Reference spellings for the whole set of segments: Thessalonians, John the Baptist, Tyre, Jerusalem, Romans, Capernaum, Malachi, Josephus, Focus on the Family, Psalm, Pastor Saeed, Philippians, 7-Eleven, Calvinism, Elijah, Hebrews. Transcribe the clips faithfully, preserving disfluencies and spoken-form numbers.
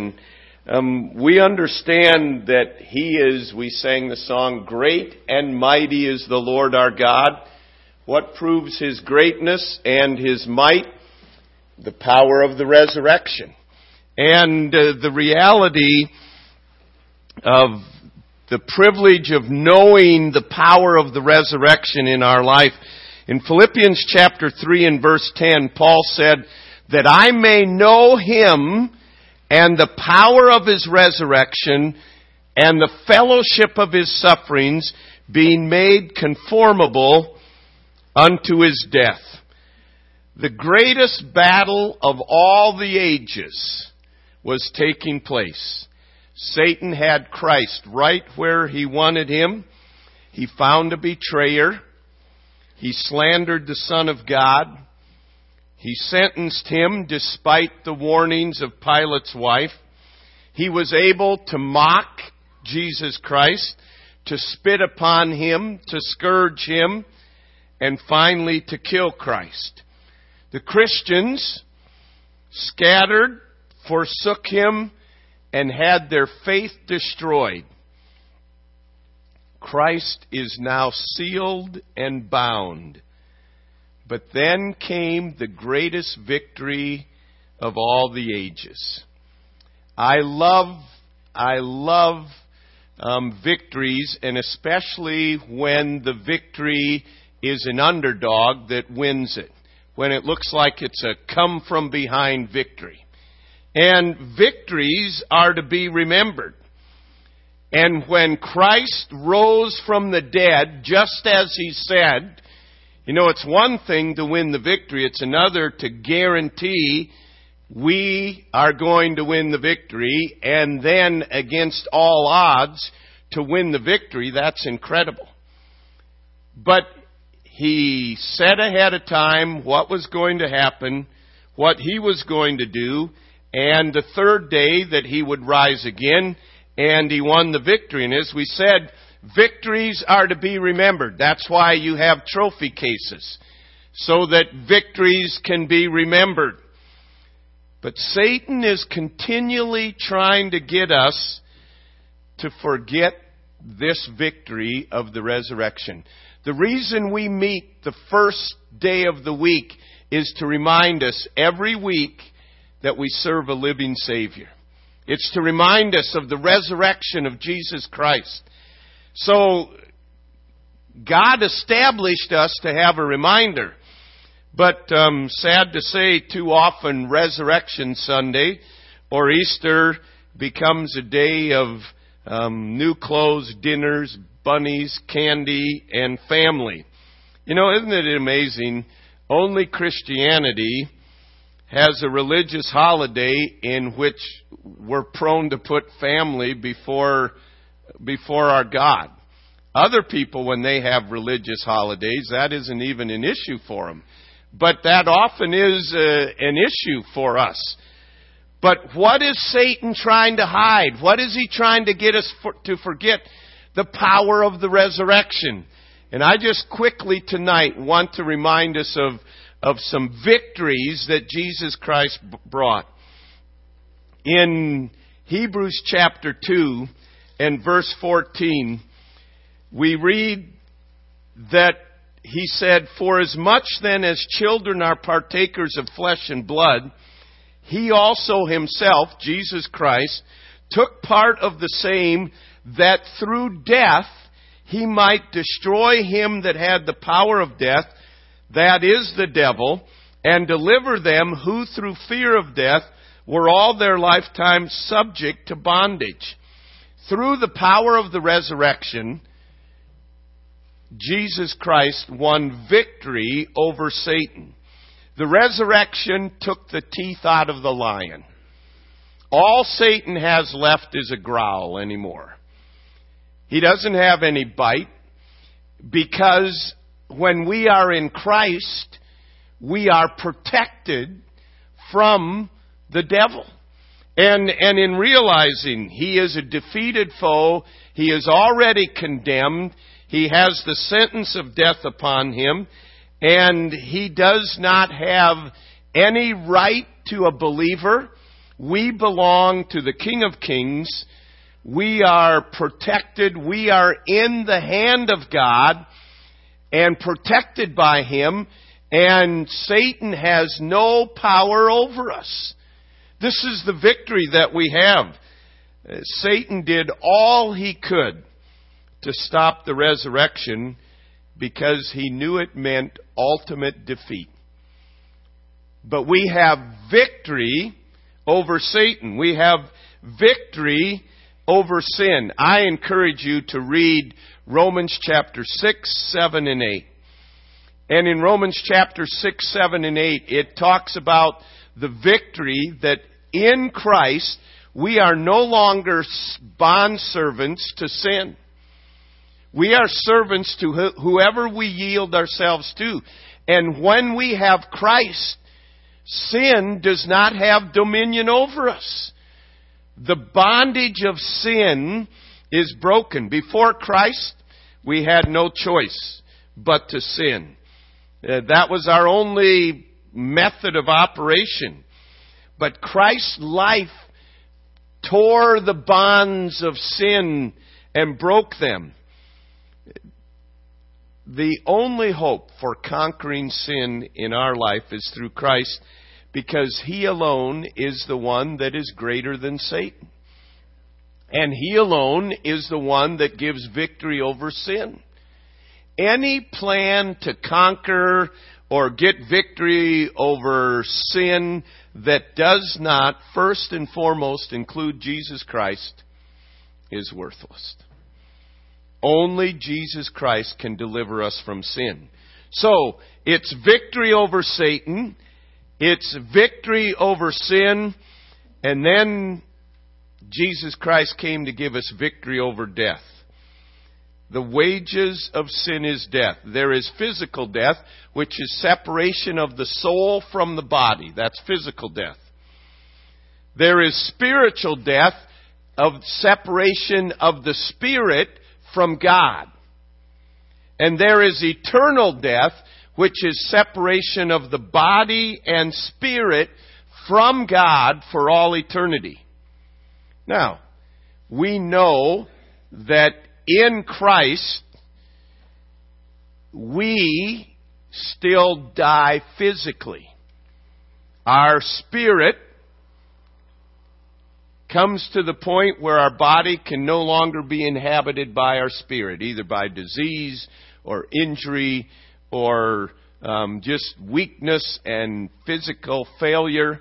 salvation. Um, we understand that He is, we sang the song, great and mighty is the Lord our God. What proves His greatness and His might? The power of the resurrection. And uh, the reality of the privilege of knowing the power of the resurrection in our life. In Philippians chapter three and verse ten, Paul said, that I may know Him and the power of His resurrection and the fellowship of His sufferings, being made conformable unto His death. The greatest battle of all the ages was taking place. Satan had Christ right where he wanted Him. He found a betrayer. He slandered the Son of God. He sentenced Him despite the warnings of Pilate's wife. He was able to mock Jesus Christ, to spit upon Him, to scourge Him, and finally to kill Christ. The Christians scattered, forsook Him, and had their faith destroyed. Christ is now sealed and bound. But then came the greatest victory of all the ages. I love, I love um, victories, and especially when the victory is an underdog that wins it, when it looks like it's a come-from-behind victory. And victories are to be remembered. And when Christ rose from the dead, just as He said, you know, it's one thing to win the victory. It's another to guarantee we are going to win the victory, and then against all odds to win the victory. That's incredible. But He said ahead of time what was going to happen, what He was going to do, and the third day that He would rise again, and He won the victory. And as we said, victories are to be remembered. That's why you have trophy cases, so that victories can be remembered. But Satan is continually trying to get us to forget this victory of the resurrection. The reason we meet the first day of the week is to remind us every week that we serve a living Savior. It's to remind us of the resurrection of Jesus Christ. So, God established us to have a reminder. But um, sad to say, too often Resurrection Sunday or Easter becomes a day of um, new clothes, dinners, bunnies, candy, and family. You know, isn't it amazing? Only Christianity has a religious holiday in which we're prone to put family before before our God. Other people, when they have religious holidays, that isn't even an issue for them. But that often is uh, an issue for us. But what is Satan trying to hide? What is he trying to get us for, to forget? The power of the resurrection. And I just quickly tonight want to remind us of, of some victories that Jesus Christ brought. In Hebrews chapter two, and verse fourteen, we read that He said, for as much then as children are partakers of flesh and blood, He also Himself, Jesus Christ, took part of the same, that through death He might destroy him that had the power of death, that is the devil, and deliver them who through fear of death were all their lifetime subject to bondage. Through the power of the resurrection, Jesus Christ won victory over Satan. The resurrection took the teeth out of the lion. All Satan has left is a growl anymore. He doesn't have any bite, because when we are in Christ, we are protected from the devil. And, and in realizing he is a defeated foe, he is already condemned, he has the sentence of death upon him, and he does not have any right to a believer. We belong to the King of Kings. We are protected. We are in the hand of God and protected by Him. And Satan has no power over us. This is the victory that we have. Satan did all he could to stop the resurrection because he knew it meant ultimate defeat. But we have victory over Satan. We have victory over sin. I encourage you to read Romans chapter six, seven, and eight. And in Romans chapter six, seven, and eight, it talks about the victory that in Christ we are no longer bondservants to sin. We are servants to whoever we yield ourselves to. And when we have Christ, sin does not have dominion over us. The bondage of sin is broken. Before Christ, we had no choice but to sin. That was our only method of operation. But Christ's life tore the bonds of sin and broke them. The only hope for conquering sin in our life is through Christ, because He alone is the one that is greater than Satan. And He alone is the one that gives victory over sin. Any plan to conquer or get victory over sin that does not first and foremost include Jesus Christ is worthless. Only Jesus Christ can deliver us from sin. So, it's victory over Satan. It's victory over sin. And then Jesus Christ came to give us victory over death. The wages of sin is death. There is physical death, which is separation of the soul from the body. That's physical death. There is spiritual death, of separation of the spirit from God. And there is eternal death, which is separation of the body and spirit from God for all eternity. Now, we know that in Christ, we still die physically. Our spirit comes to the point where our body can no longer be inhabited by our spirit, either by disease or injury or um, just weakness and physical failure.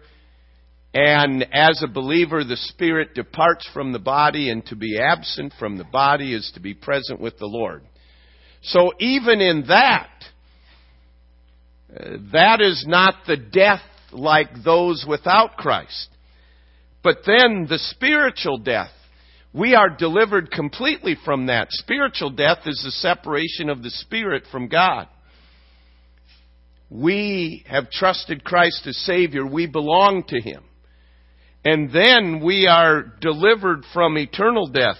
And as a believer, the spirit departs from the body, and to be absent from the body is to be present with the Lord. So even in that, uh, that is not the death like those without Christ. But then the spiritual death, we are delivered completely from that. Spiritual death is the separation of the spirit from God. We have trusted Christ as Savior. We belong to Him. And then we are delivered from eternal death.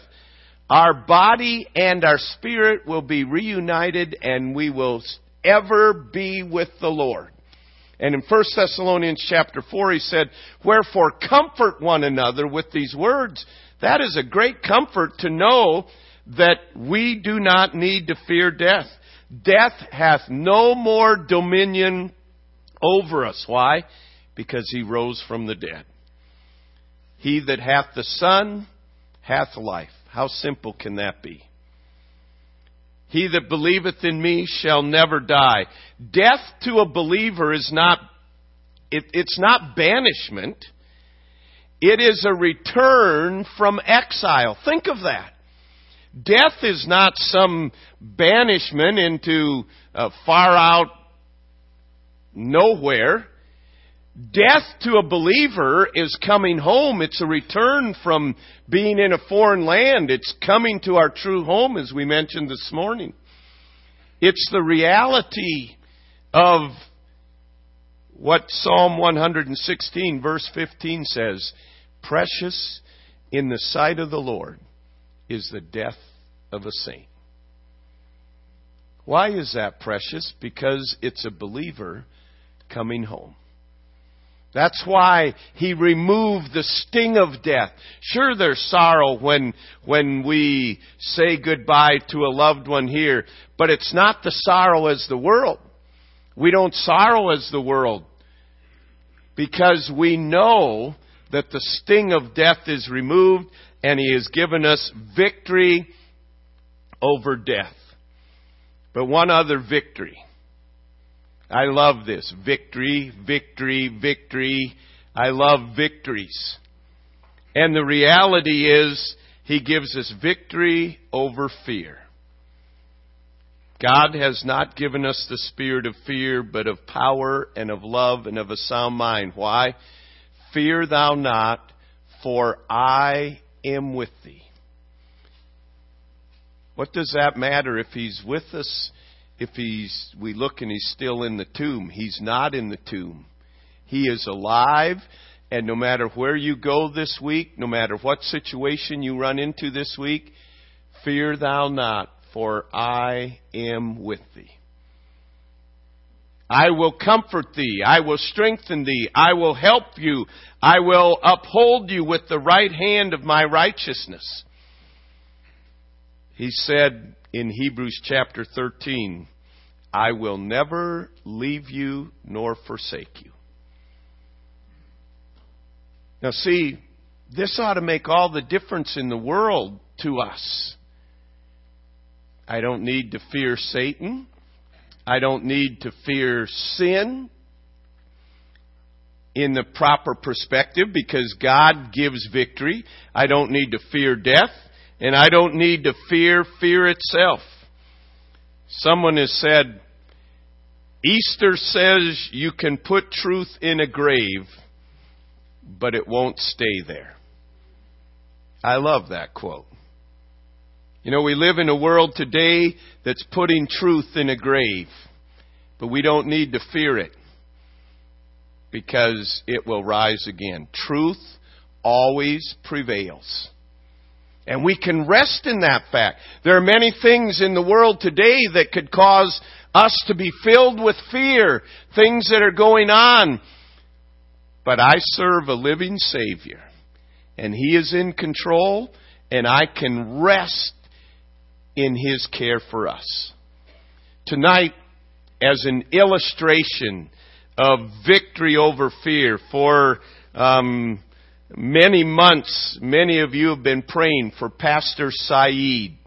Our body and our spirit will be reunited, and we will ever be with the Lord. And in First Thessalonians chapter four, he said, "Wherefore comfort one another with these words." That is a great comfort to know that we do not need to fear death. Death hath no more dominion over us. Why? Because He rose from the dead. He that hath the Son hath life. How simple can that be? He that believeth in Me shall never die. Death to a believer is not, it, it's not banishment. It is a return from exile. Think of that. Death is not some banishment into uh, far out nowhere. Death to a believer is coming home. It's a return from being in a foreign land. It's coming to our true home, as we mentioned this morning. It's the reality of what Psalm one hundred sixteen, verse fifteen says, "Precious in the sight of the Lord is the death of a saint." Why is that precious? Because it's a believer coming home. That's why He removed the sting of death. Sure, there's sorrow when when we say goodbye to a loved one here, but it's not the sorrow as the world. We don't sorrow as the world because we know that the sting of death is removed and He has given us victory over death. But one other victory. I love this. Victory, victory, victory. I love victories. And the reality is, He gives us victory over fear. God has not given us the spirit of fear, but of power and of love and of a sound mind. Why? Fear thou not, for I am with thee. What does that matter if He's with us? If he's, we look and He's still in the tomb. He's not in the tomb. He is alive. And no matter where you go this week, no matter what situation you run into this week, fear thou not, for I am with thee. I will comfort thee. I will strengthen thee. I will help you. I will uphold you with the right hand of my righteousness. He said, in Hebrews chapter thirteen, I will never leave you nor forsake you. Now see, this ought to make all the difference in the world to us. I don't need to fear Satan. I don't need to fear sin in the proper perspective because God gives victory. I don't need to fear death. And I don't need to fear fear itself. Someone has said, Easter says you can put truth in a grave, but it won't stay there. I love that quote. You know, we live in a world today that's putting truth in a grave, but we don't need to fear it because it will rise again. Truth always prevails. And we can rest in that fact. There are many things in the world today that could cause us to be filled with fear, things that are going on. But I serve a living Savior, and He is in control, and I can rest in His care for us. Tonight, as an illustration of victory over fear for... Um, Many months, many of you have been praying for Pastor Saeed,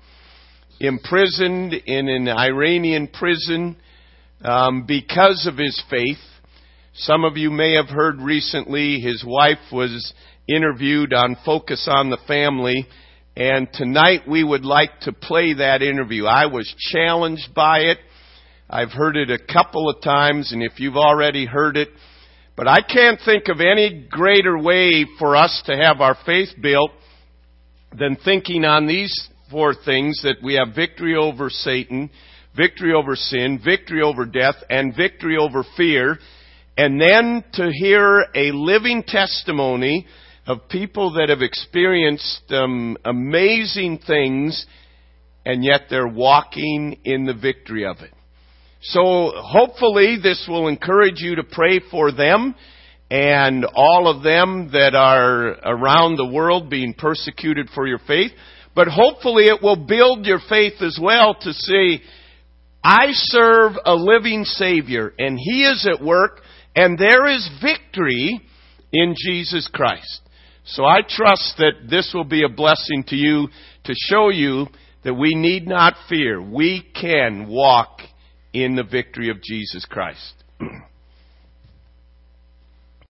imprisoned in an Iranian prison um, because of his faith. Some of you may have heard recently his wife was interviewed on Focus on the Family, and tonight we would like to play that interview. I was challenged by it. I've heard it a couple of times, and if you've already heard it, but I can't think of any greater way for us to have our faith built than thinking on these four things, that we have victory over Satan, victory over sin, victory over death, and victory over fear. And then to hear a living testimony of people that have experienced um, amazing things, and yet they're walking in the victory of it. So hopefully this will encourage you to pray for them and all of them that are around the world being persecuted for your faith. But hopefully it will build your faith as well to see, I serve a living Savior and He is at work and there is victory in Jesus Christ. So I trust that this will be a blessing to you to show you that we need not fear. We can walk in the victory of Jesus Christ.